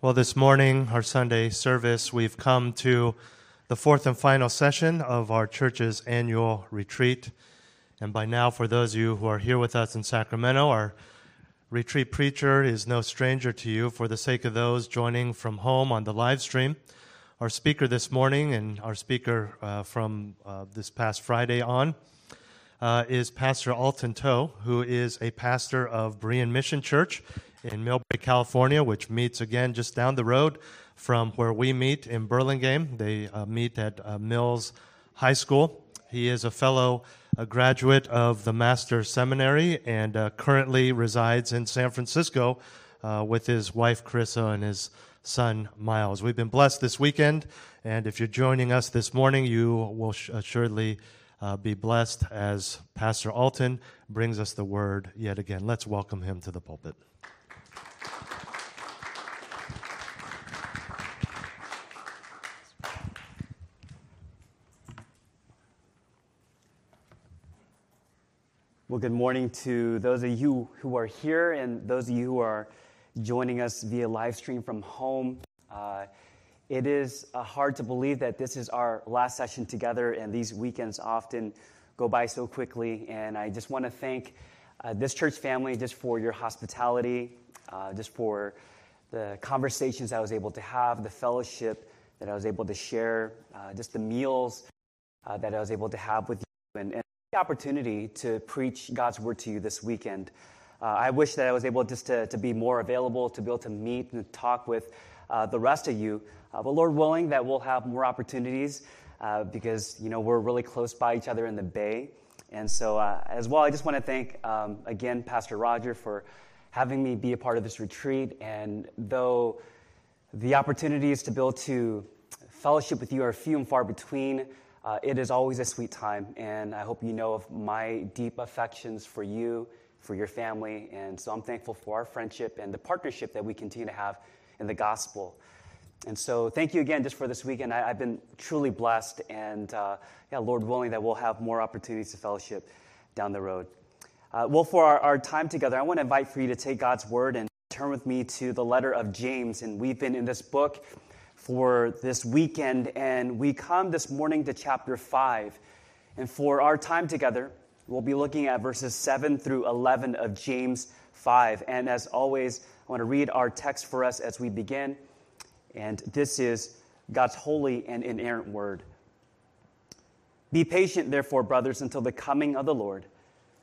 Well, this morning, our Sunday service, we've come to the fourth and final session of our church's annual retreat. And by now, for those of you who are here with us in Sacramento, our retreat preacher is no stranger to you. For the sake of those joining from home on the live stream, our speaker this morning and our speaker from this past Friday on is Pastor Alton Toe, who is a pastor of Berean Mission Church in Millbrae, California, which meets again just down the road from where we meet in Burlingame. They meet at Mills High School. He is a graduate of the Master Seminary, and currently resides in San Francisco with his wife Carissa and his son Miles. We've been blessed this weekend, and if you're joining us this morning, you will assuredly be blessed as Pastor Alton brings us the word yet again. Let's welcome him to the pulpit. Well, good morning to those of you who are here and those of you who are joining us via live stream from home. It is hard to believe that this is our last session together, and these weekends often go by so quickly. And I just want to thank this church family just for your hospitality, just for the conversations I was able to have, the fellowship that I was able to share, just the meals that I was able to have with you, and the opportunity to preach God's word to you this weekend. I wish that I was able just to be more available, to be able to meet and talk with the rest of you. But Lord willing, that we'll have more opportunities because, you know, we're really close by each other in the Bay. And so as well, I just want to thank, again, Pastor Roger for having me be a part of this retreat. And though the opportunities to be able to fellowship with you are few and far between, it is always a sweet time, and I hope you know of my deep affections for you, for your family, and so I'm thankful for our friendship and the partnership that we continue to have in the gospel. And so thank you again just for this weekend. I've been truly blessed, and Lord willing that we'll have more opportunities to fellowship down the road. Well, for our time together, I want to invite for you to take God's word and turn with me to the letter of James, and we've been in this book for this weekend, and we come this morning to chapter 5. And for our time together, we'll be looking at verses 7 through 11 of James 5. And as always, I want to read our text for us as we begin. And this is God's holy and inerrant word. Be patient, therefore, brothers, until the coming of the Lord.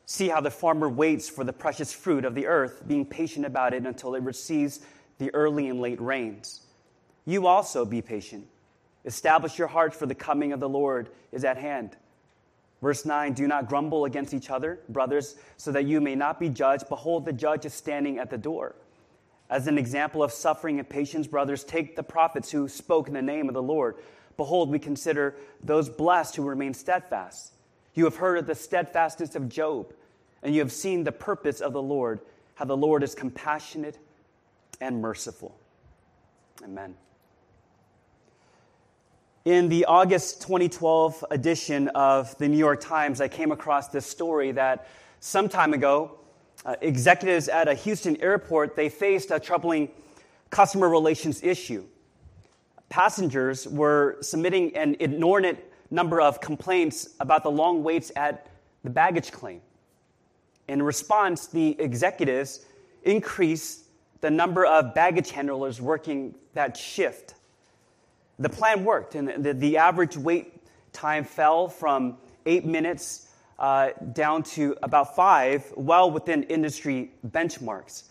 See how the farmer waits for the precious fruit of the earth, being patient about it until it receives the early and late rains. You also be patient. Establish your hearts, for the coming of the Lord is at hand. Verse 9, do not grumble against each other, brothers, so that you may not be judged. Behold, the judge is standing at the door. As an example of suffering and patience, brothers, take the prophets who spoke in the name of the Lord. Behold, we consider those blessed who remain steadfast. You have heard of the steadfastness of Job, and you have seen the purpose of the Lord, how the Lord is compassionate and merciful. Amen. In the August 2012 edition of the New York Times, I came across this story that some time ago, executives at a Houston airport, they faced a troubling customer relations issue. Passengers were submitting an inordinate number of complaints about the long waits at the baggage claim. In response, the executives increased the number of baggage handlers working that shift. The plan worked, and the average wait time fell from 8 minutes down to about 5, well within industry benchmarks.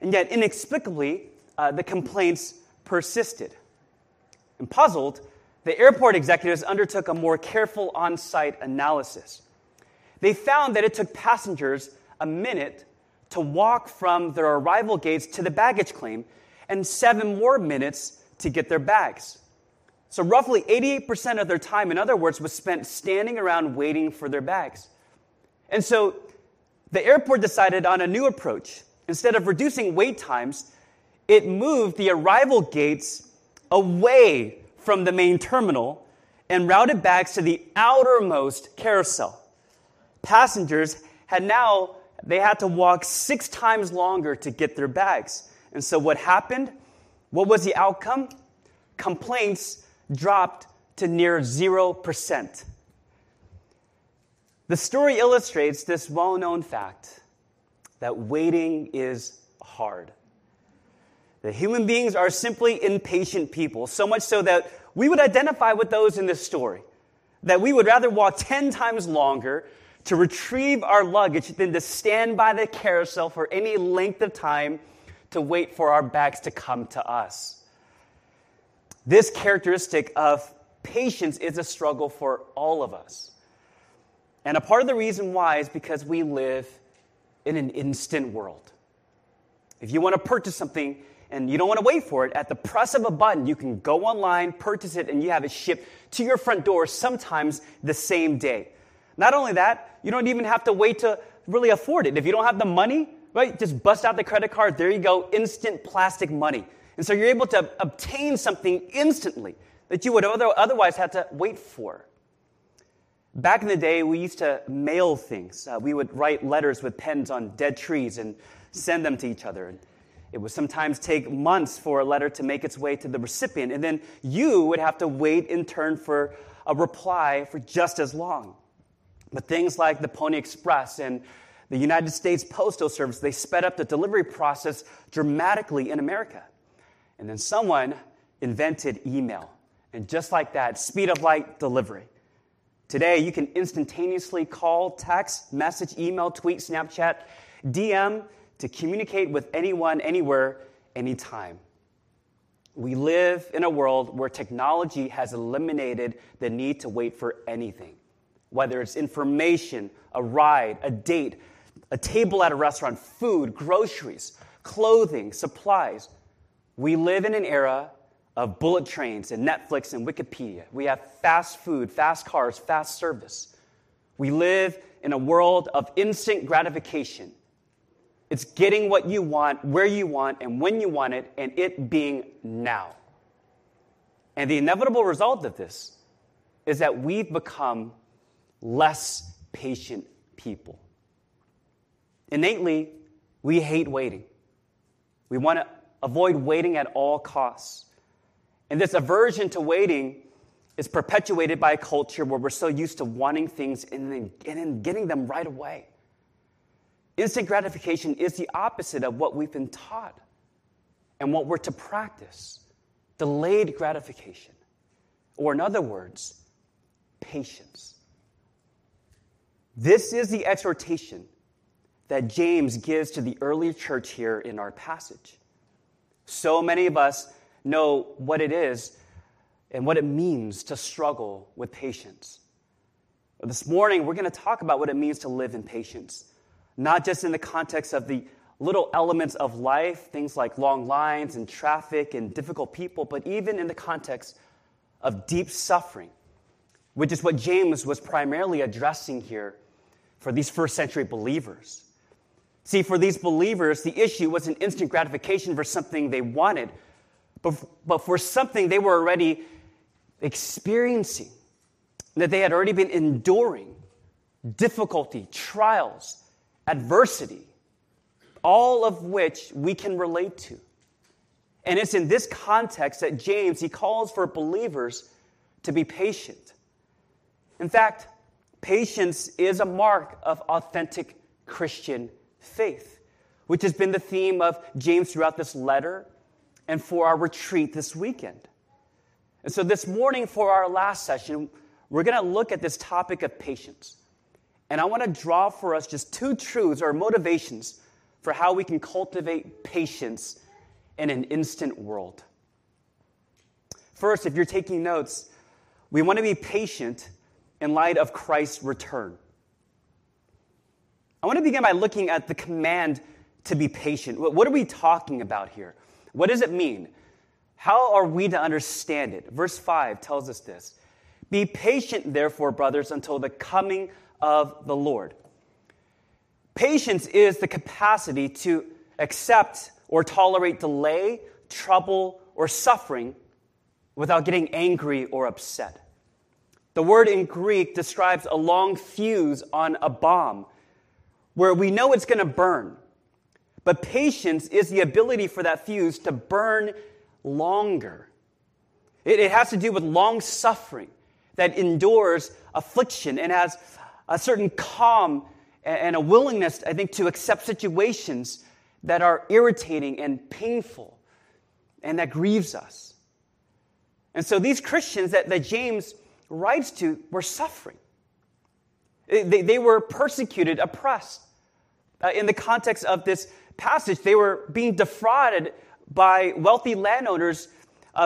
And yet, inexplicably, the complaints persisted. And puzzled, the airport executives undertook a more careful on-site analysis. They found that it took passengers a minute to walk from their arrival gates to the baggage claim, and 7 more minutes to get their bags. So roughly 88% of their time, in other words, was spent standing around waiting for their bags. And so the airport decided on a new approach. Instead of reducing wait times, it moved the arrival gates away from the main terminal and routed bags to the outermost carousel. Passengers had to walk 6 times longer to get their bags. And so what happened What was the outcome? Complaints dropped to near 0%. The story illustrates this well-known fact that waiting is hard. That human beings are simply impatient people, so much so that we would identify with those in this story, that we would rather walk 10 times longer to retrieve our luggage than to stand by the carousel for any length of time to wait for our bags to come to us. This characteristic of patience is a struggle for all of us. And a part of the reason why is because we live in an instant world. If you want to purchase something and you don't want to wait for it, at the press of a button, you can go online, purchase it, and you have it shipped to your front door, sometimes the same day. Not only that, you don't even have to wait to really afford it. If you don't have the money, right, just bust out the credit card. There you go, instant plastic money. And so you're able to obtain something instantly that you would otherwise have to wait for. Back in the day, we used to mail things. We would write letters with pens on dead trees and send them to each other. And it would sometimes take months for a letter to make its way to the recipient. And then you would have to wait in turn for a reply for just as long. But things like the Pony Express and the United States Postal Service, they sped up the delivery process dramatically in America. And then someone invented email. And just like that, speed of light delivery. Today, you can instantaneously call, text, message, email, tweet, Snapchat, DM to communicate with anyone, anywhere, anytime. We live in a world where technology has eliminated the need to wait for anything. Whether it's information, a ride, a date, a table at a restaurant, food, groceries, clothing, supplies. We live in an era of bullet trains and Netflix and Wikipedia. We have fast food, fast cars, fast service. We live in a world of instant gratification. It's getting what you want, where you want, and when you want it, and it being now. And the inevitable result of this is that we've become less patient people. Innately, we hate waiting. We want to avoid waiting at all costs. And this aversion to waiting is perpetuated by a culture where we're so used to wanting things and then getting them right away. Instant gratification is the opposite of what we've been taught and what we're to practice. Delayed gratification. Or in other words, patience. This is the exhortation that James gives to the early church here in our passage. So many of us know what it is and what it means to struggle with patience. This morning, we're going to talk about what it means to live in patience, not just in the context of the little elements of life, things like long lines and traffic and difficult people, but even in the context of deep suffering, which is what James was primarily addressing here for these first-century believers. See, for these believers, the issue wasn't instant gratification for something they wanted, but for something they were already experiencing, that they had already been enduring difficulty, trials, adversity, all of which we can relate to. And it's in this context that James, he calls for believers to be patient. In fact, patience is a mark of authentic Christian faith, which has been the theme of James throughout this letter and for our retreat this weekend. And so this morning for our last session, we're going to look at this topic of patience. And I want to draw for us just two truths or motivations for how we can cultivate patience in an instant world. First, if you're taking notes, we want to be patient in light of Christ's return. I want to begin by looking at the command to be patient. What are we talking about here? What does it mean? How are we to understand it? Verse 5 tells us this. Be patient, therefore, brothers, until the coming of the Lord. Patience is the capacity to accept or tolerate delay, trouble, or suffering without getting angry or upset. The word in Greek describes a long fuse on a bomb where we know it's going to burn. But patience is the ability for that fuse to burn longer. It has to do with long suffering that endures affliction and has a certain calm and a willingness, I think, to accept situations that are irritating and painful and that grieves us. And so these Christians that James writes to were suffering. They were persecuted, oppressed. In the context of this passage, they were being defrauded by wealthy landowners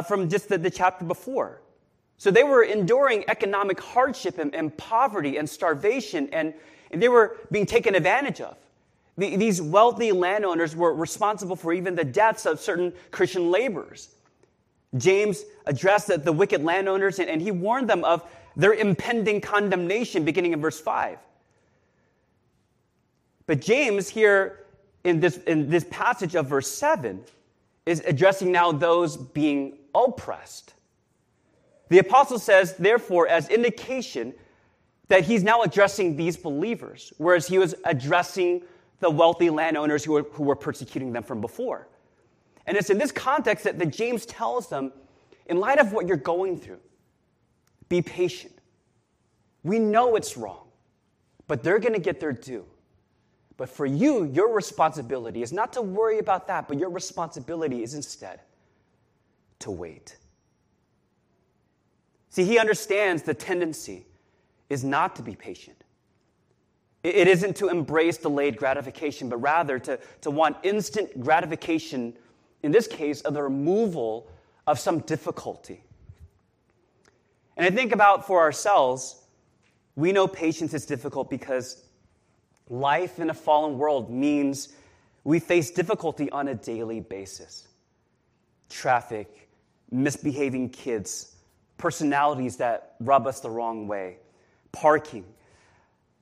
from just the chapter before. So they were enduring economic hardship and poverty and starvation, and they were being taken advantage of. These wealthy landowners were responsible for even the deaths of certain Christian laborers. James addressed the wicked landowners, and he warned them of their impending condemnation, beginning in verse 5. But James here, in this passage of verse 7, is addressing now those being oppressed. The apostle says, therefore, as indication that he's now addressing these believers, whereas he was addressing the wealthy landowners who were persecuting them from before. And it's in this context that James tells them, in light of what you're going through, be patient. We know it's wrong, but they're going to get their due. But for you, your responsibility is not to worry about that, but your responsibility is instead to wait. See, he understands the tendency is not to be patient. It isn't to embrace delayed gratification, but rather to want instant gratification, in this case, of the removal of some difficulty. And I think about for ourselves, we know patience is difficult because life in a fallen world means we face difficulty on a daily basis. Traffic, misbehaving kids, personalities that rub us the wrong way, parking.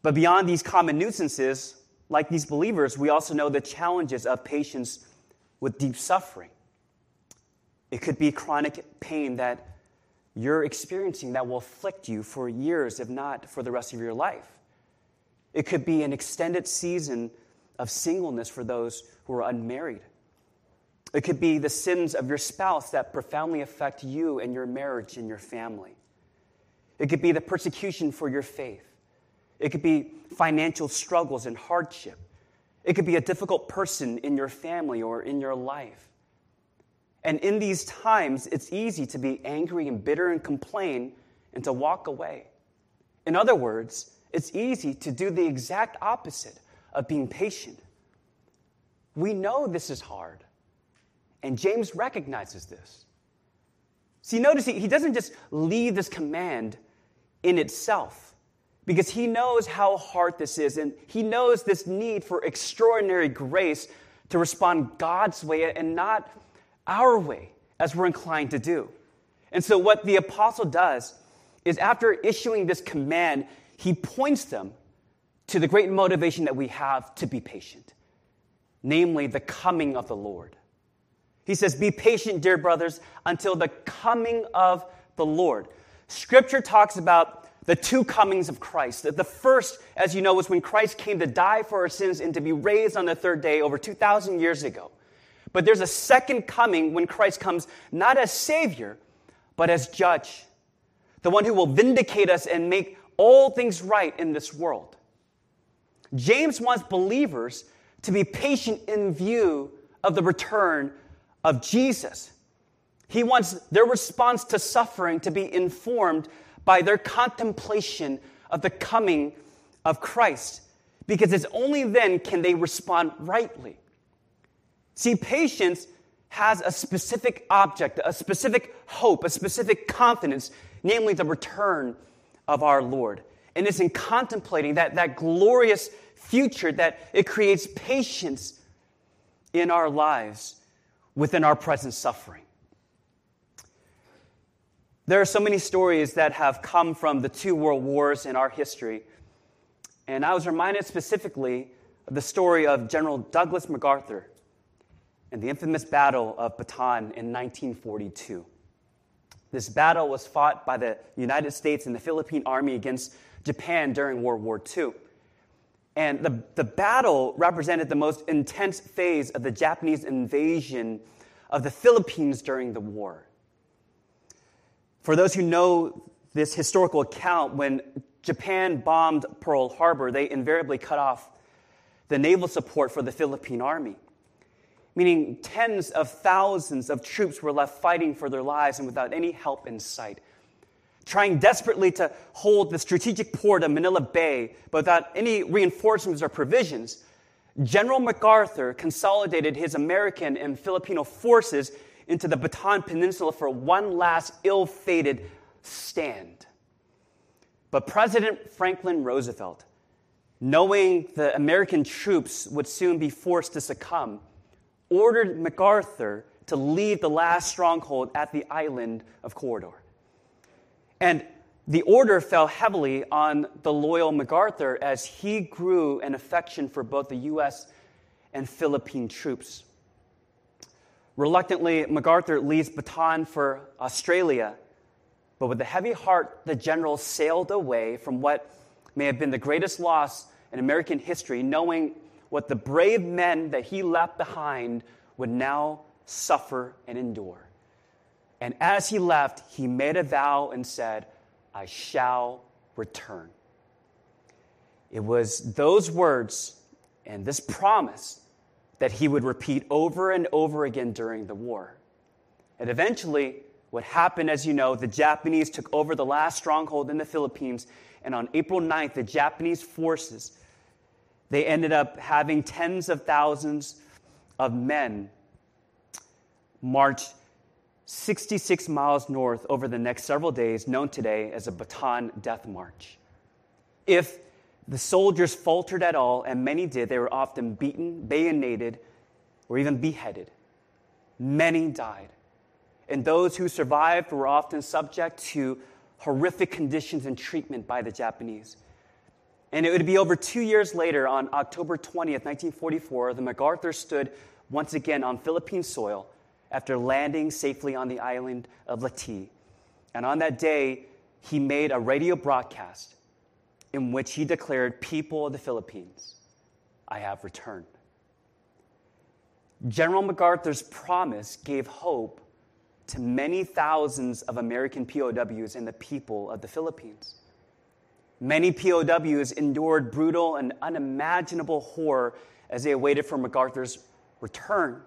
But beyond these common nuisances, like these believers, we also know the challenges of patience with deep suffering. It could be chronic pain that you're experiencing that will afflict you for years, if not for the rest of your life. It could be an extended season of singleness for those who are unmarried. It could be the sins of your spouse that profoundly affect you and your marriage and your family. It could be the persecution for your faith. It could be financial struggles and hardship. It could be a difficult person in your family or in your life. And in these times, it's easy to be angry and bitter and complain and to walk away. In other words, it's easy to do the exact opposite of being patient. We know this is hard, and James recognizes this. See, notice he doesn't just leave this command in itself, because he knows how hard this is, and he knows this need for extraordinary grace to respond God's way and not our way, as we're inclined to do. And so what the apostle does is, after issuing this command, he points them to the great motivation that we have to be patient, namely the coming of the Lord. He says, be patient, dear brothers, until the coming of the Lord. Scripture talks about the two comings of Christ. The first, as you know, was when Christ came to die for our sins and to be raised on the third day over 2,000 years ago. But there's a second coming when Christ comes not as Savior, but as Judge, the one who will vindicate us and make all things right in this world. James wants believers to be patient in view of the return of Jesus. He wants their response to suffering to be informed by their contemplation of the coming of Christ, because it's only then can they respond rightly. See, patience has a specific object, a specific hope, a specific confidence, namely the return of our Lord. And it's in contemplating that glorious future that it creates patience in our lives within our present suffering. There are so many stories that have come from the two world wars in our history. And I was reminded specifically of the story of General Douglas MacArthur and the infamous Battle of Bataan in 1942. This battle was fought by the United States and the Philippine Army against Japan during World War II. And the battle represented the most intense phase of the Japanese invasion of the Philippines during the war. For those who know this historical account, when Japan bombed Pearl Harbor, they invariably cut off the naval support for the Philippine Army, meaning tens of thousands of troops were left fighting for their lives and without any help in sight, trying desperately to hold the strategic port of Manila Bay, but without any reinforcements or provisions. General MacArthur consolidated his American and Filipino forces into the Bataan Peninsula for one last ill-fated stand. But President Franklin Roosevelt, knowing the American troops would soon be forced to succumb, ordered MacArthur to leave the last stronghold at the island of Corregidor. And the order fell heavily on the loyal MacArthur as he grew an affection for both the U.S. and Philippine troops. Reluctantly, MacArthur leaves Bataan for Australia, but with a heavy heart, the general sailed away from what may have been the greatest loss in American history, knowing what the brave men that he left behind would now suffer and endure. And as he left, he made a vow and said, "I shall return." It was those words and this promise that he would repeat over and over again during the war. And eventually, what happened, as you know, the Japanese took over the last stronghold in the Philippines, and on April 9th, the Japanese forces, they ended up having tens of thousands of men march 66 miles north over the next several days, known today as the Bataan Death March. If the soldiers faltered at all, and many did, they were often beaten, bayoneted, or even beheaded. Many died. And those who survived were often subject to horrific conditions and treatment by the Japanese. And it would be over 2 years later, on October 20th, 1944, the MacArthur stood once again on Philippine soil after landing safely on the island of Leyte. And on that day, he made a radio broadcast in which he declared, "People of the Philippines, I have returned." General MacArthur's promise gave hope to many thousands of American POWs and the people of the Philippines. Many POWs endured brutal and unimaginable horror as they awaited for MacArthur's return.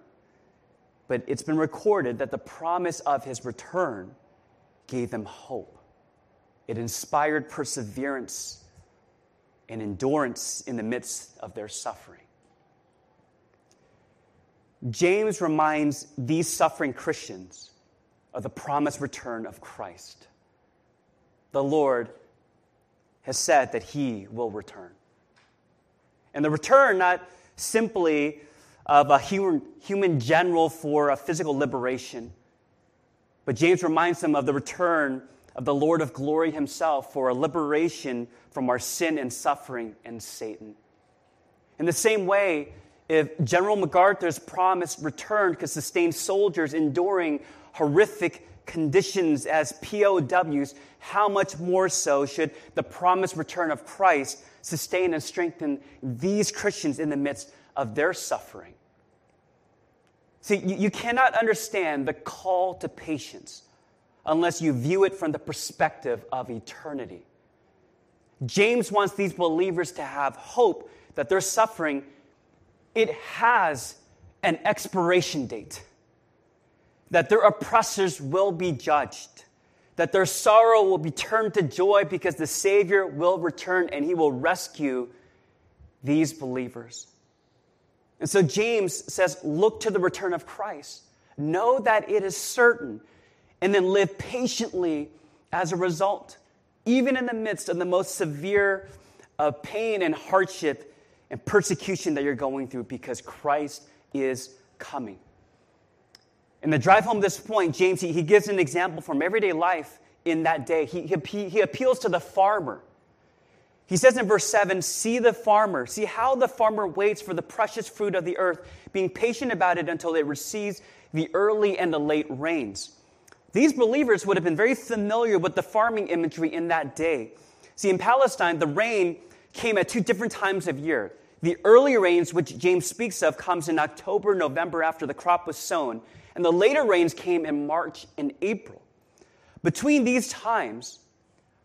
But it's been recorded that the promise of his return gave them hope. It inspired perseverance and endurance in the midst of their suffering. James reminds these suffering Christians of the promised return of Christ. The Lord has said that he will return. And the return, not simply of a human general for a physical liberation, but James reminds them of the return of the Lord of glory himself for a liberation from our sin and suffering and Satan. In the same way, if General MacArthur's promised return could sustain soldiers enduring horrific conditions as POWs, how much more so should the promised return of Christ sustain and strengthen these Christians in the midst of their suffering? See, you cannot understand the call to patience unless you view it from the perspective of eternity. James wants these believers to have hope that their suffering, it has an expiration date, that their oppressors will be judged, that their sorrow will be turned to joy because the Savior will return and he will rescue these believers. And so James says, look to the return of Christ. Know that it is certain, and then live patiently as a result, even in the midst of the most severe of pain and hardship and persecution that you're going through, because Christ is coming. In the drive home this point, James, he gives an example from everyday life in that day. He appeals to the farmer. He says in verse 7, "See the farmer, see how the farmer waits for the precious fruit of the earth, being patient about it until it receives the early and the late rains." These believers would have been very familiar with the farming imagery in that day. See, in Palestine, the rain came at two different times of year. The early rains, which James speaks of, comes in October, November after the crop was sown. and the later rains came in March and April. Between these times,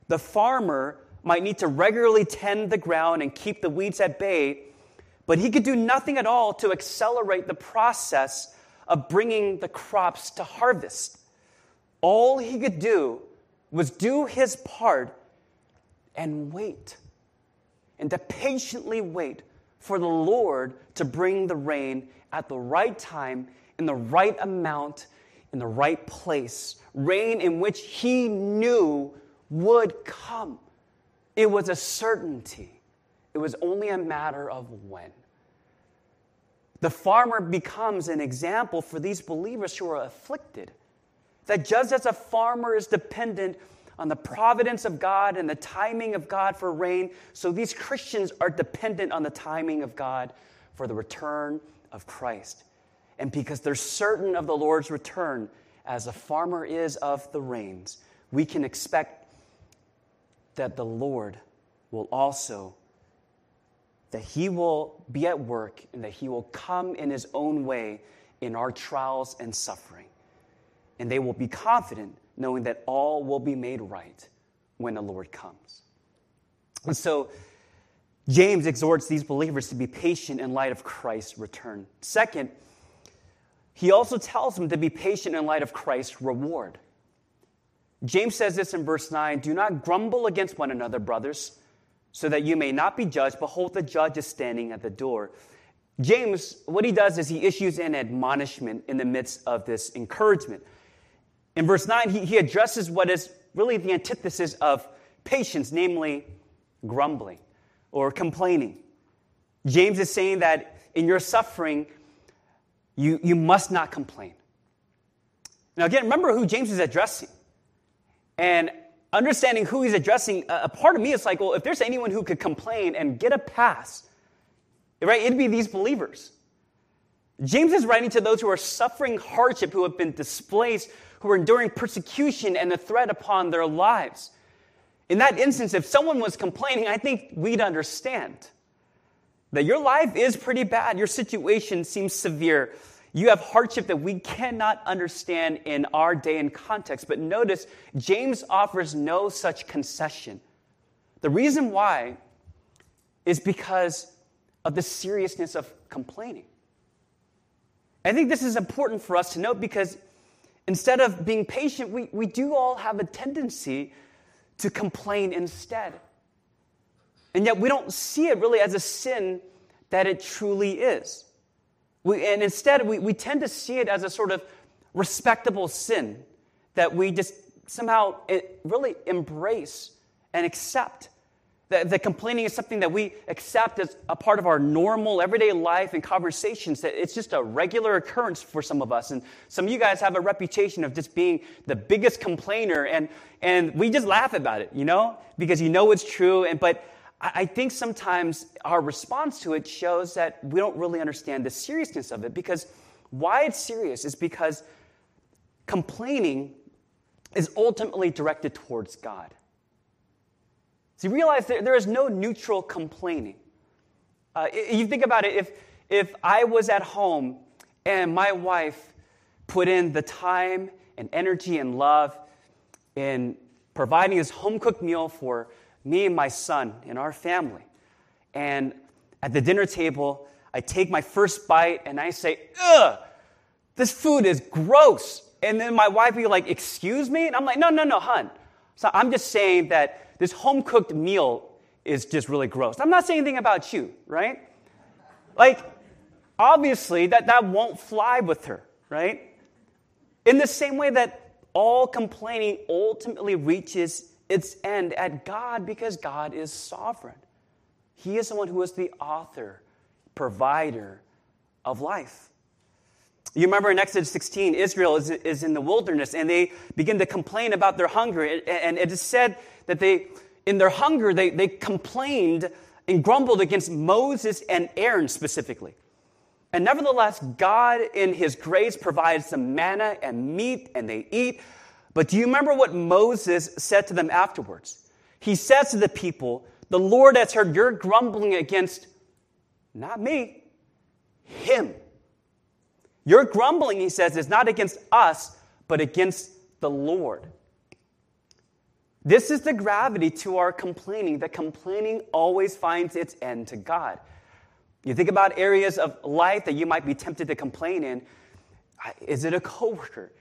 the farmer might need to regularly tend the ground and keep the weeds at bay, but he could do nothing at all to accelerate the process of bringing the crops to harvest. All he could do was do his part and wait, and to patiently wait for the Lord to bring the rain at the right time, in the right amount, in the right place. Rain in which he knew would come. It was a certainty. It was only a matter of when. The farmer becomes an example for these believers who are afflicted. That just as a farmer is dependent on the providence of God and the timing of God for rain, so these Christians are dependent on the timing of God for the return of Christ. And because they're certain of the Lord's return, as a farmer is of the rains, we can expect that the Lord will also, that he will be at work and that he will come in his own way in our trials and suffering. And they will be confident knowing that all will be made right when the Lord comes. And so James exhorts these believers to be patient in light of Christ's return. Second, he also tells them to be patient in light of Christ's reward. James says this in verse 9, "Do not grumble against one another, brothers, so that you may not be judged. Behold, the judge is standing at the door." James, what he does is he issues an admonishment in the midst of this encouragement. In verse 9, he addresses what is really the antithesis of patience, namely grumbling or complaining. James is saying that in your suffering, you must not complain. Now again, remember who James is addressing. And understanding who he's addressing, a part of me is like, well, if there's anyone who could complain and get a pass, right, it'd be these believers. James is writing to those who are suffering hardship, who have been displaced, who are enduring persecution and the threat upon their lives. In that instance, if someone was complaining, I think we'd understand that your life is pretty bad. Your situation seems severe. You have hardship that we cannot understand in our day and context. But notice, James offers no such concession. The reason why is because of the seriousness of complaining. I think this is important for us to note because instead of being patient, we do all have a tendency to complain instead. And yet we don't see it really as a sin that it truly is. And instead, we tend to see it as a sort of respectable sin that we just somehow really embrace and accept. That complaining is something that we accept as a part of our normal everyday life and conversations, that it's just a regular occurrence for some of us. And some of you guys have a reputation of just being the biggest complainer, and we just laugh about it, because it's true. But I think sometimes our response to it shows that we don't really understand the seriousness of it, because why it's serious is because complaining is ultimately directed towards God. So you realize there is no neutral complaining. You think about it, if I was at home and my wife put in the time and energy and love in providing this home-cooked meal for me and my son and our family, and at the dinner table, I take my first bite and I say, "Ugh, this food is gross." And then my wife would be like, "Excuse me?" And I'm like, No, hon. So I'm just saying that this home-cooked meal is just really gross. I'm not saying anything about you, right? Like, obviously, that won't fly with her, right? In the same way that all complaining ultimately reaches its end at God, because God is sovereign. He is the one who is the author, provider of life. You remember in Exodus 16, Israel is in the wilderness, and they begin to complain about their hunger. And it is said that in their hunger, they complained and grumbled against Moses and Aaron specifically. And nevertheless, God in his grace provides them manna and meat, and they eat. But do you remember what Moses said to them afterwards? He says to the people, "The Lord has heard your grumbling against," not me, "him. Your grumbling, he says, is not against us, but against the Lord. This is the gravity to our complaining, that complaining always finds its end to God. You think about areas of life that you might be tempted to complain in. Is it a coworker?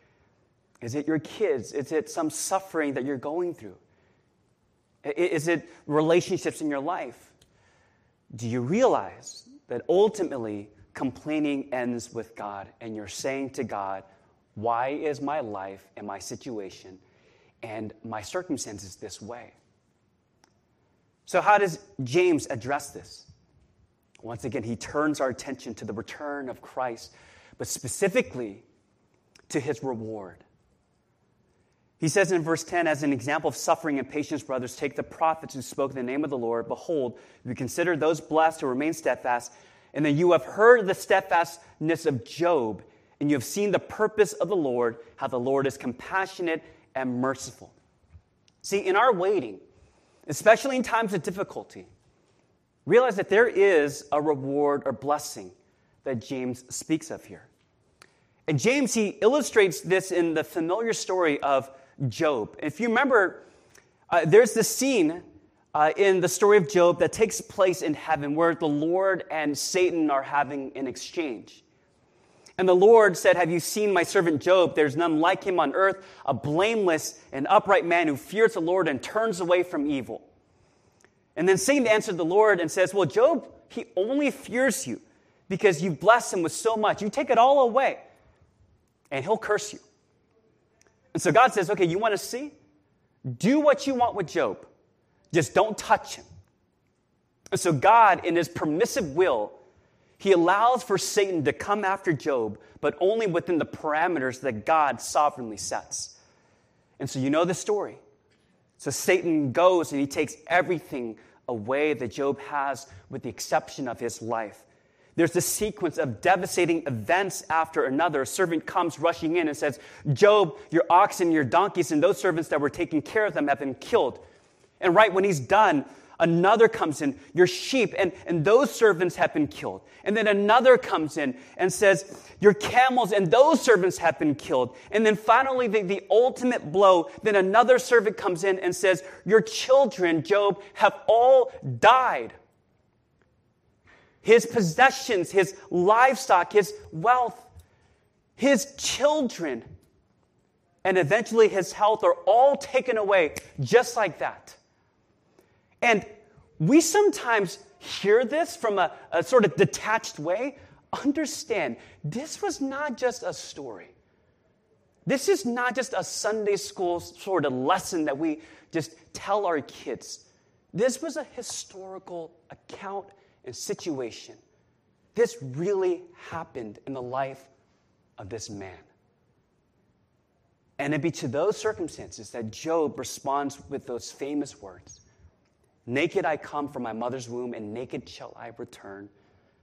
Is it your kids? Is it some suffering that you're going through? Is it relationships in your life? Do you realize that ultimately complaining ends with God, and you're saying to God, why is my life and my situation and my circumstances this way? So how does James address this? Once again, he turns our attention to the return of Christ, but specifically to his reward. He says in verse 10, as an example of suffering and patience, brothers, take the prophets who spoke in the name of the Lord. Behold, we consider those blessed who remain steadfast. And then you have heard the steadfastness of Job, and you have seen the purpose of the Lord, how the Lord is compassionate and merciful. See, in our waiting, especially in times of difficulty, realize that there is a reward or blessing that James speaks of here. And James, he illustrates this in the familiar story of Job. If you remember, there's this scene in the story of Job that takes place in heaven where the Lord and Satan are having an exchange. And the Lord said, have you seen my servant Job? There's none like him on earth, a blameless and upright man who fears the Lord and turns away from evil. And then Satan answered the Lord and says, well, Job, he only fears you because you bless him with so much. You take it all away, and he'll curse you. And so God says, okay, you want to see? Do what you want with Job. Just don't touch him. And so God, in his permissive will, he allows for Satan to come after Job, but only within the parameters that God sovereignly sets. And so you know the story. So Satan goes and he takes everything away that Job has with the exception of his life. There's this sequence of devastating events after another. A servant comes rushing in and says, Job, your oxen, your donkeys, and those servants that were taking care of them have been killed. And right when he's done, another comes in, your sheep, and those servants have been killed. And then another comes in and says, your camels and those servants have been killed. And then finally, the ultimate blow, then another servant comes in and says, your children, Job, have all died. His possessions, his livestock, his wealth, his children, and eventually his health are all taken away just like that. And we sometimes hear this from a sort of detached way. Understand, this was not just a story. This is not just a Sunday school sort of lesson that we just tell our kids. This was a historical account and situation. This really happened in the life of this man. And it'd be to those circumstances that Job responds with those famous words, naked I come from my mother's womb, and naked shall I return.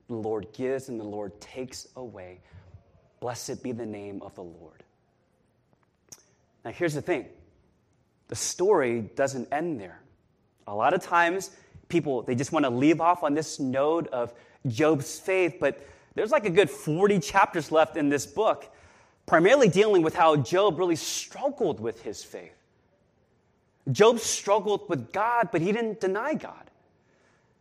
The Lord gives, and the Lord takes away. Blessed be the name of the Lord. Now here's the thing. The story doesn't end there. A lot of times, people, they just want to leave off on this note of Job's faith, but there's like a good 40 chapters left in this book, primarily dealing with how Job really struggled with his faith. Job struggled with God, but he didn't deny God.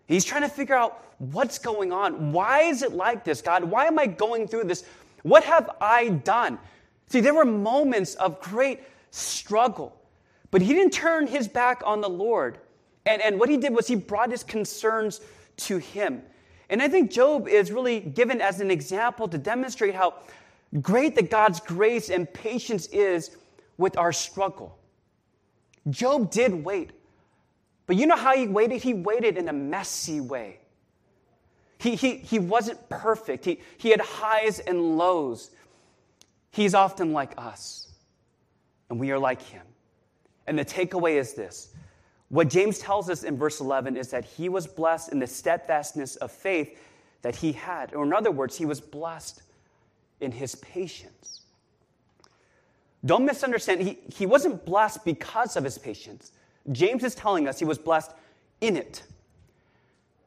He's trying to figure out what's going on. Why is it like this, God? Why am I going through this? What have I done? See, there were moments of great struggle, but he didn't turn his back on the Lord. And what he did was he brought his concerns to him. And I think Job is really given as an example to demonstrate how great that God's grace and patience is with our struggle. Job did wait. But you know how he waited? He waited in a messy way. He wasn't perfect. He had highs and lows. He's often like us. And we are like him. And the takeaway is this. What James tells us in verse 11 is that he was blessed in the steadfastness of faith that he had. Or in other words, he was blessed in his patience. Don't misunderstand. He wasn't blessed because of his patience. James is telling us he was blessed in it.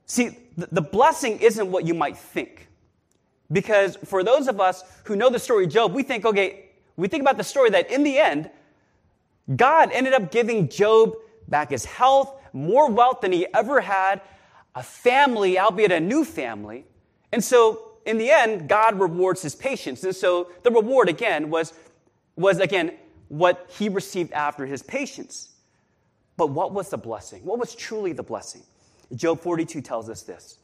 See, the blessing isn't what you might think. Because for those of us who know the story of Job, we think about the story that in the end, God ended up giving Job back his health, more wealth than he ever had, a family, albeit a new family. And so in the end, God rewards his patience. And so the reward, again, was what he received after his patience. But what was the blessing? What was truly the blessing? Job 42 tells us this.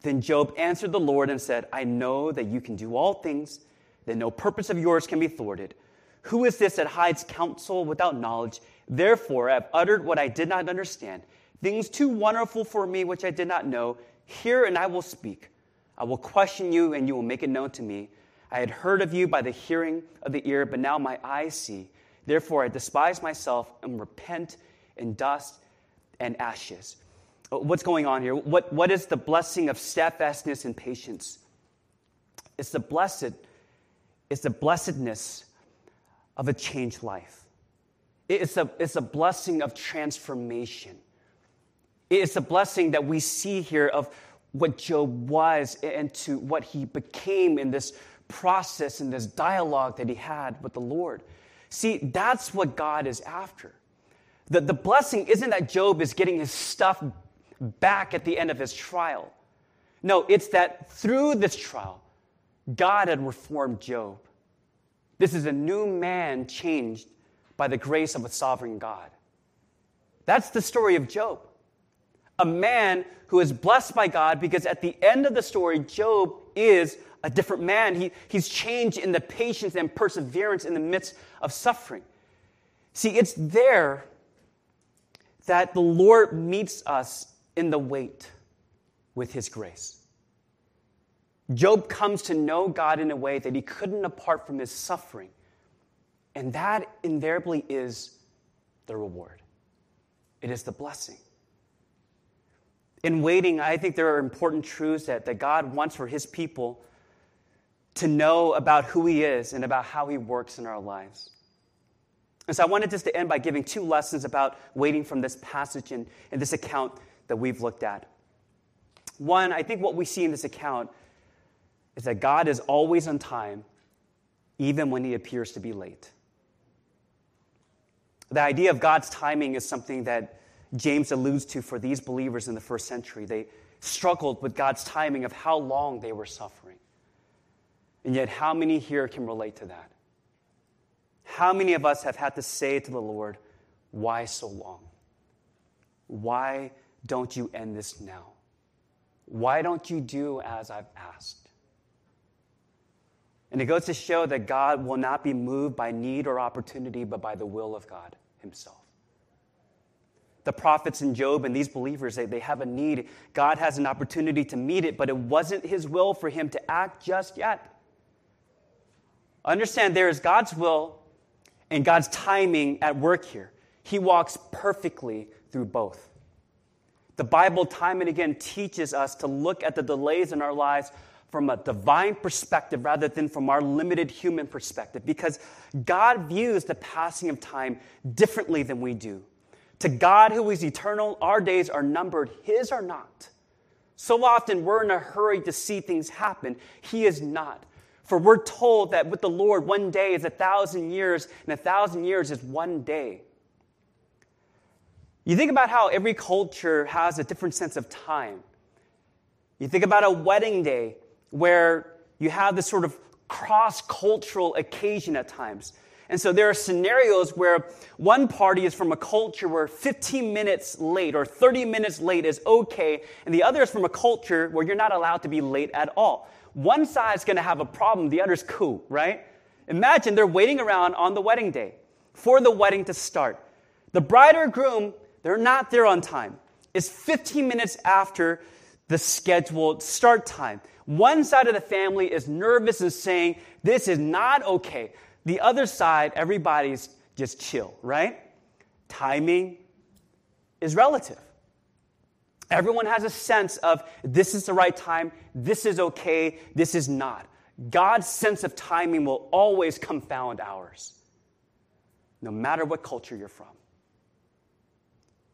Then Job answered the Lord and said, I know that you can do all things, that no purpose of yours can be thwarted. Who is this that hides counsel without knowledge? Therefore, I have uttered what I did not understand, things too wonderful for me which I did not know. Hear and I will speak. I will question you and you will make it known to me. I had heard of you by the hearing of the ear, but now my eyes see. Therefore, I despise myself and repent in dust and ashes. What's going on here? What is the blessing of steadfastness and patience? It's the blessedness of a changed life. It's a blessing of transformation. It's a blessing that we see here of what Job was and to what he became in this process, in this dialogue that he had with the Lord. See, that's what God is after. The blessing isn't that Job is getting his stuff back at the end of his trial. No, it's that through this trial, God had reformed Job. This is a new man changed by the grace of a sovereign God. That's the story of Job. A man who is blessed by God, because at the end of the story, Job is a different man. He's changed in the patience and perseverance in the midst of suffering. See, it's there that the Lord meets us in the wait with his grace. Job comes to know God in a way that he couldn't apart from his suffering. And that invariably is the reward. It is the blessing. In waiting, I think there are important truths that God wants for his people to know about who he is and about how he works in our lives. And so I wanted just to end by giving two lessons about waiting from this passage and this account that we've looked at. One, I think what we see in this account is that God is always on time, even when he appears to be late. The idea of God's timing is something that James alludes to for these believers in the first century. They struggled with God's timing of how long they were suffering. And yet, how many here can relate to that? How many of us have had to say to the Lord, why so long? Why don't you end this now? Why don't you do as I've asked? And it goes to show that God will not be moved by need or opportunity, but by the will of God himself. The prophets and Job and these believers, they have a need. God has an opportunity to meet it, but it wasn't his will for him to act just yet. Understand, there is God's will and God's timing at work here. He walks perfectly through both. The Bible time and again teaches us to look at the delays in our lives from a divine perspective rather than from our limited human perspective, because God views the passing of time differently than we do. To God who is eternal, our days are numbered, his are not. So often we're in a hurry to see things happen. He is not. For we're told that with the Lord, one day is 1,000 years, and 1,000 years is one day. You think about how every culture has a different sense of time. You think about a wedding day where you have this sort of cross-cultural occasion at times. And so there are scenarios where one party is from a culture where 15 minutes late or 30 minutes late is okay, and the other is from a culture where you're not allowed to be late at all. One side's going to have a problem, the other's cool, right? Imagine they're waiting around on the wedding day for the wedding to start. The bride or groom, they're not there on time. It's 15 minutes after the scheduled start time. One side of the family is nervous and saying, this is not okay. The other side, everybody's just chill, right? Timing is relative. Everyone has a sense of this is the right time, this is okay, this is not. God's sense of timing will always confound ours, no matter what culture you're from.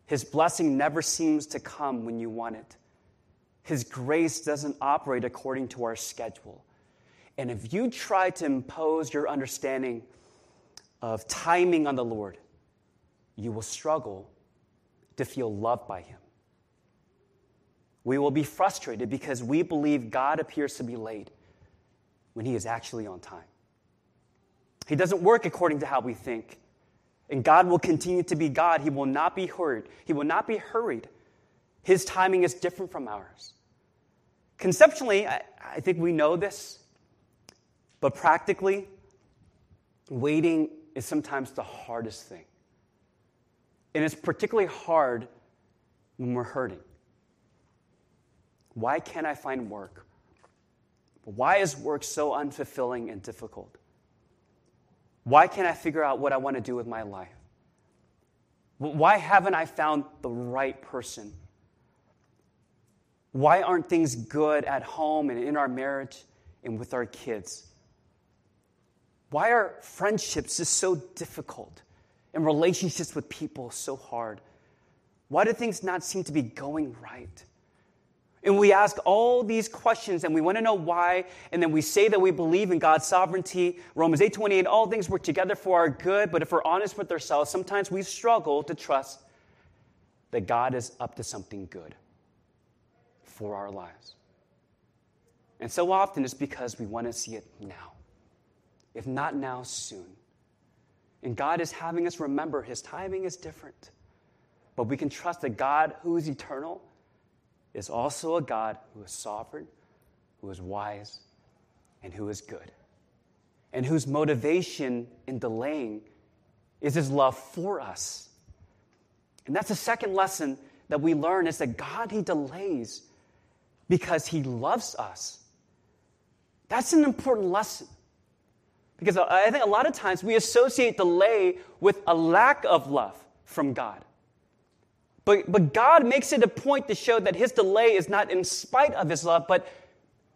His blessing never seems to come when you want it. His grace doesn't operate according to our schedule. And if you try to impose your understanding of timing on the Lord, you will struggle to feel loved by him. We will be frustrated because we believe God appears to be late when he is actually on time. He doesn't work according to how we think. And God will continue to be God. He will not be hurried. He will not be hurried. His timing is different from ours. Conceptually, I think we know this. But practically, waiting is sometimes the hardest thing. And it's particularly hard when we're hurting. Why can't I find work? Why is work so unfulfilling and difficult? Why can't I figure out what I want to do with my life? Why haven't I found the right person? Why aren't things good at home and in our marriage and with our kids? Why are friendships just so difficult and relationships with people so hard? Why do things not seem to be going right? And we ask all these questions, and we want to know why, and then we say that we believe in God's sovereignty. Romans 8:28, all things work together for our good, but if we're honest with ourselves, sometimes we struggle to trust that God is up to something good for our lives. And so often it's because we want to see it now. If not now, soon. And God is having us remember his timing is different, but we can trust that God, who is eternal, is also a God who is sovereign, who is wise, and who is good, and whose motivation in delaying is his love for us. And that's the second lesson that we learn, is that God, he delays because he loves us. That's an important lesson, because I think a lot of times we associate delay with a lack of love from God. But God makes it a point to show that his delay is not in spite of his love, but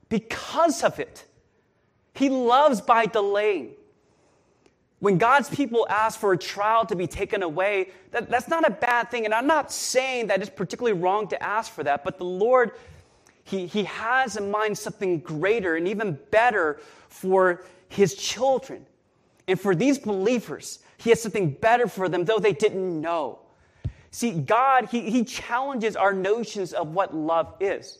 because of it. He loves by delaying. When God's people ask for a child to be taken away, that's not a bad thing. And I'm not saying that it's particularly wrong to ask for that, but the Lord, he has in mind something greater and even better for his children. And for these believers, he has something better for them, though they didn't know. See, God, he challenges our notions of what love is.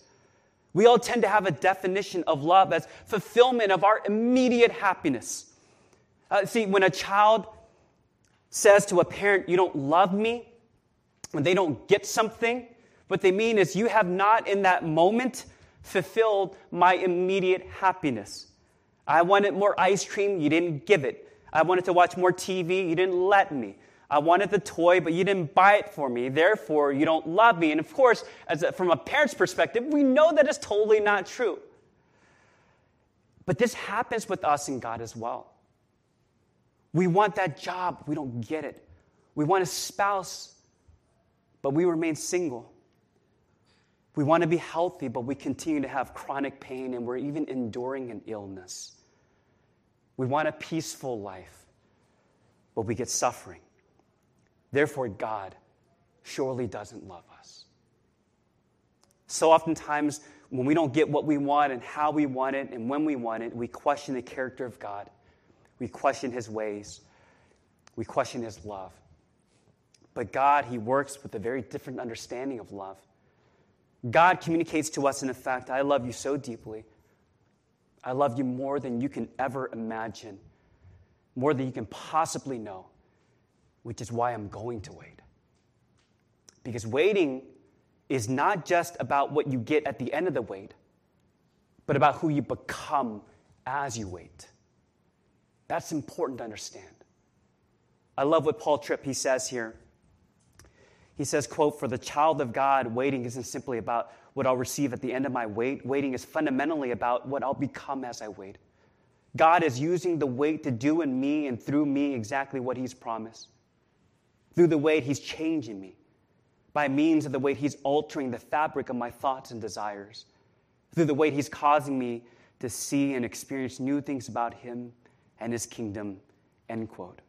We all tend to have a definition of love as fulfillment of our immediate happiness. See, when a child says to a parent, you don't love me, when they don't get something, what they mean is you have not in that moment fulfilled my immediate happiness. I wanted more ice cream, you didn't give it. I wanted to watch more TV, you didn't let me. I wanted the toy, but you didn't buy it for me. Therefore, you don't love me. And of course, from a parent's perspective, we know that is totally not true. But this happens with us and God as well. We want that job. We don't get it. We want a spouse, but we remain single. We want to be healthy, but we continue to have chronic pain, and we're even enduring an illness. We want a peaceful life, but we get suffering. Therefore, God surely doesn't love us. So oftentimes, when we don't get what we want and how we want it and when we want it, we question the character of God. We question his ways. We question his love. But God, he works with a very different understanding of love. God communicates to us, in effect, I love you so deeply. I love you more than you can ever imagine, more than you can possibly know. Which is why I'm going to wait. Because waiting is not just about what you get at the end of the wait, but about who you become as you wait. That's important to understand. I love what Paul Tripp, he says here. He says, quote, for the child of God, waiting isn't simply about what I'll receive at the end of my wait. Waiting is fundamentally about what I'll become as I wait. God is using the wait to do in me and through me exactly what he's promised. Through the wait, he's changing me. By means of the wait, he's altering the fabric of my thoughts and desires. Through the wait, he's causing me to see and experience new things about him and his kingdom, end quote.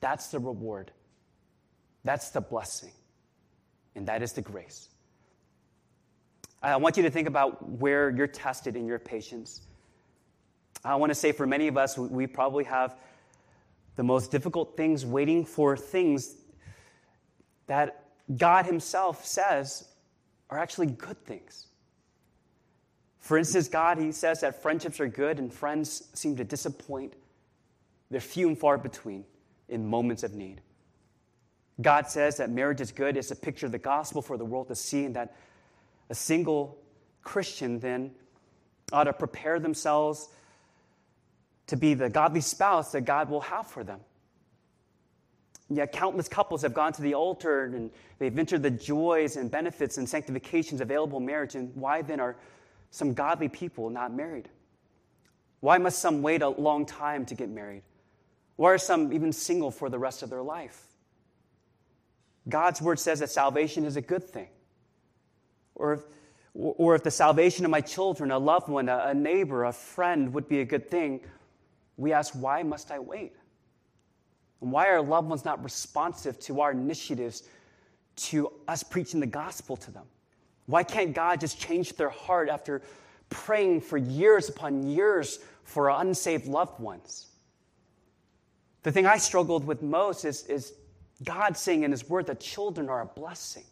That's the reward. That's the blessing. And that is the grace. I want you to think about where you're tested in your patience. I want to say for many of us, we probably have the most difficult things waiting for things that God himself says are actually good things. For instance, God, he says that friendships are good and friends seem to disappoint. They're few and far between in moments of need. God says that marriage is good. It's a picture of the gospel for the world to see, and that a single Christian then ought to prepare themselves to be the godly spouse that God will have for them. Yeah, countless couples have gone to the altar and they've entered the joys and benefits and sanctifications available in marriage, and why then are some godly people not married? Why must some wait a long time to get married? Why are some even single for the rest of their life? God's word says that salvation is a good thing. Or if the salvation of my children, a loved one, a neighbor, a friend would be a good thing, we ask, why must I wait? And why are loved ones not responsive to our initiatives, to us preaching the gospel to them? Why can't God just change their heart after praying for years upon years for our unsaved loved ones? The thing I struggled with most is God saying in his word that children are a blessing.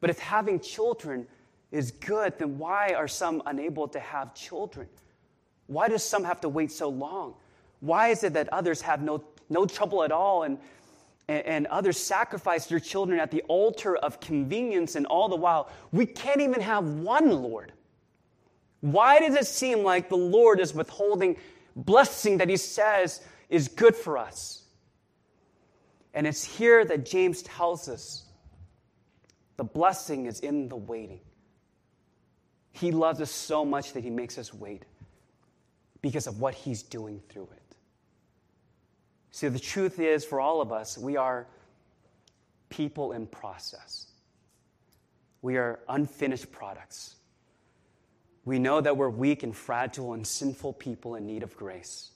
But if having children is good, then why are some unable to have children? Why do some have to wait so long? Why is it that others have no trouble at all, and others sacrifice their children at the altar of convenience, and all the while, we can't even have one Lord? Why does it seem like the Lord is withholding blessing that he says is good for us? And it's here that James tells us the blessing is in the waiting. He loves us so much that he makes us wait because of what he's doing through it. See, the truth is, for all of us, we are people in process. We are unfinished products. We know that we're weak and fragile and sinful people in need of grace.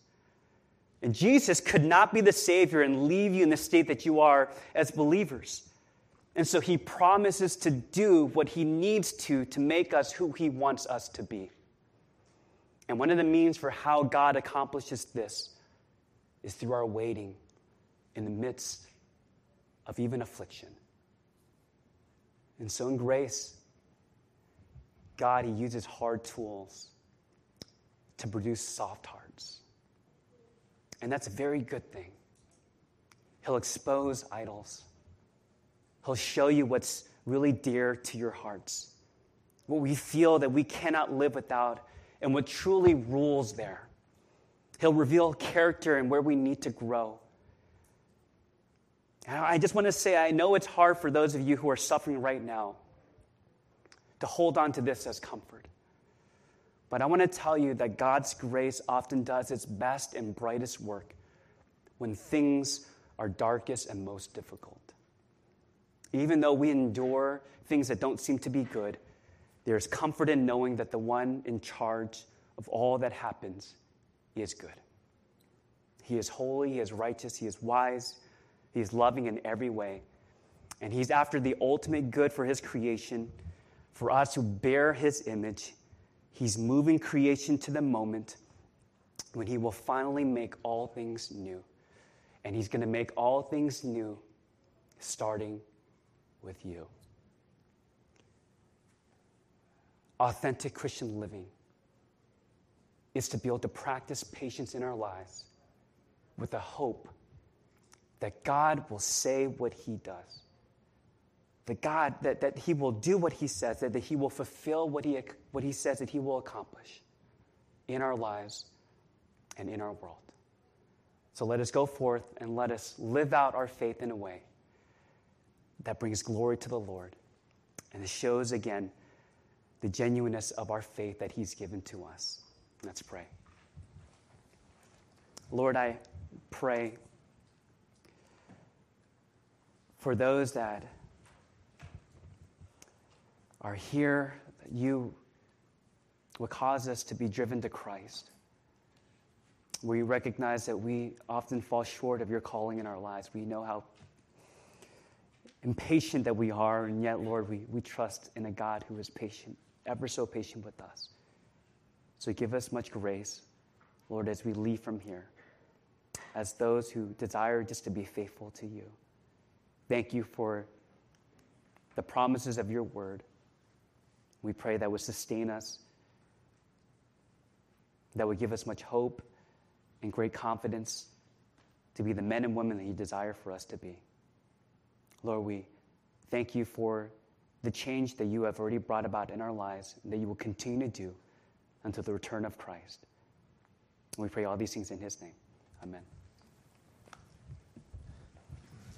And Jesus could not be the Savior and leave you in the state that you are as believers. And so he promises to do what he needs to make us who he wants us to be. And one of the means for how God accomplishes this is through our waiting in the midst of even affliction. And so in grace, God, he uses hard tools to produce soft hearts. And that's a very good thing. He'll expose idols. He'll show you what's really dear to your hearts, what we feel that we cannot live without, and what truly rules there. He'll reveal character and where we need to grow. And I just want to say, I know it's hard for those of you who are suffering right now to hold on to this as comfort. But I want to tell you that God's grace often does its best and brightest work when things are darkest and most difficult. Even though we endure things that don't seem to be good, there's comfort in knowing that the one in charge of all that happens, he is good. He is holy, he is righteous, he is wise, he is loving in every way. And he's after the ultimate good for his creation, for us who bear his image. He's moving creation to the moment when he will finally make all things new. And he's going to make all things new, starting with you. Authentic Christian living is to be able to practice patience in our lives with the hope that God will say what he does, that God, that he will do what he says, that he will fulfill what he says that he will accomplish in our lives and in our world. So let us go forth and let us live out our faith in a way that brings glory to the Lord, and it shows again the genuineness of our faith that he's given to us. Let's pray. Lord, I pray for those that are here, that you will cause us to be driven to Christ. We recognize that we often fall short of your calling in our lives. We know how impatient that we are, and yet, Lord, we trust in a God who is patient, ever so patient with us. So give us much grace, Lord, as we leave from here, as those who desire just to be faithful to you. Thank you for the promises of your word. We pray that would sustain us, that would give us much hope and great confidence to be the men and women that you desire for us to be. Lord, we thank you for the change that you have already brought about in our lives and that you will continue to do until the return of Christ. We pray all these things in his name. Amen.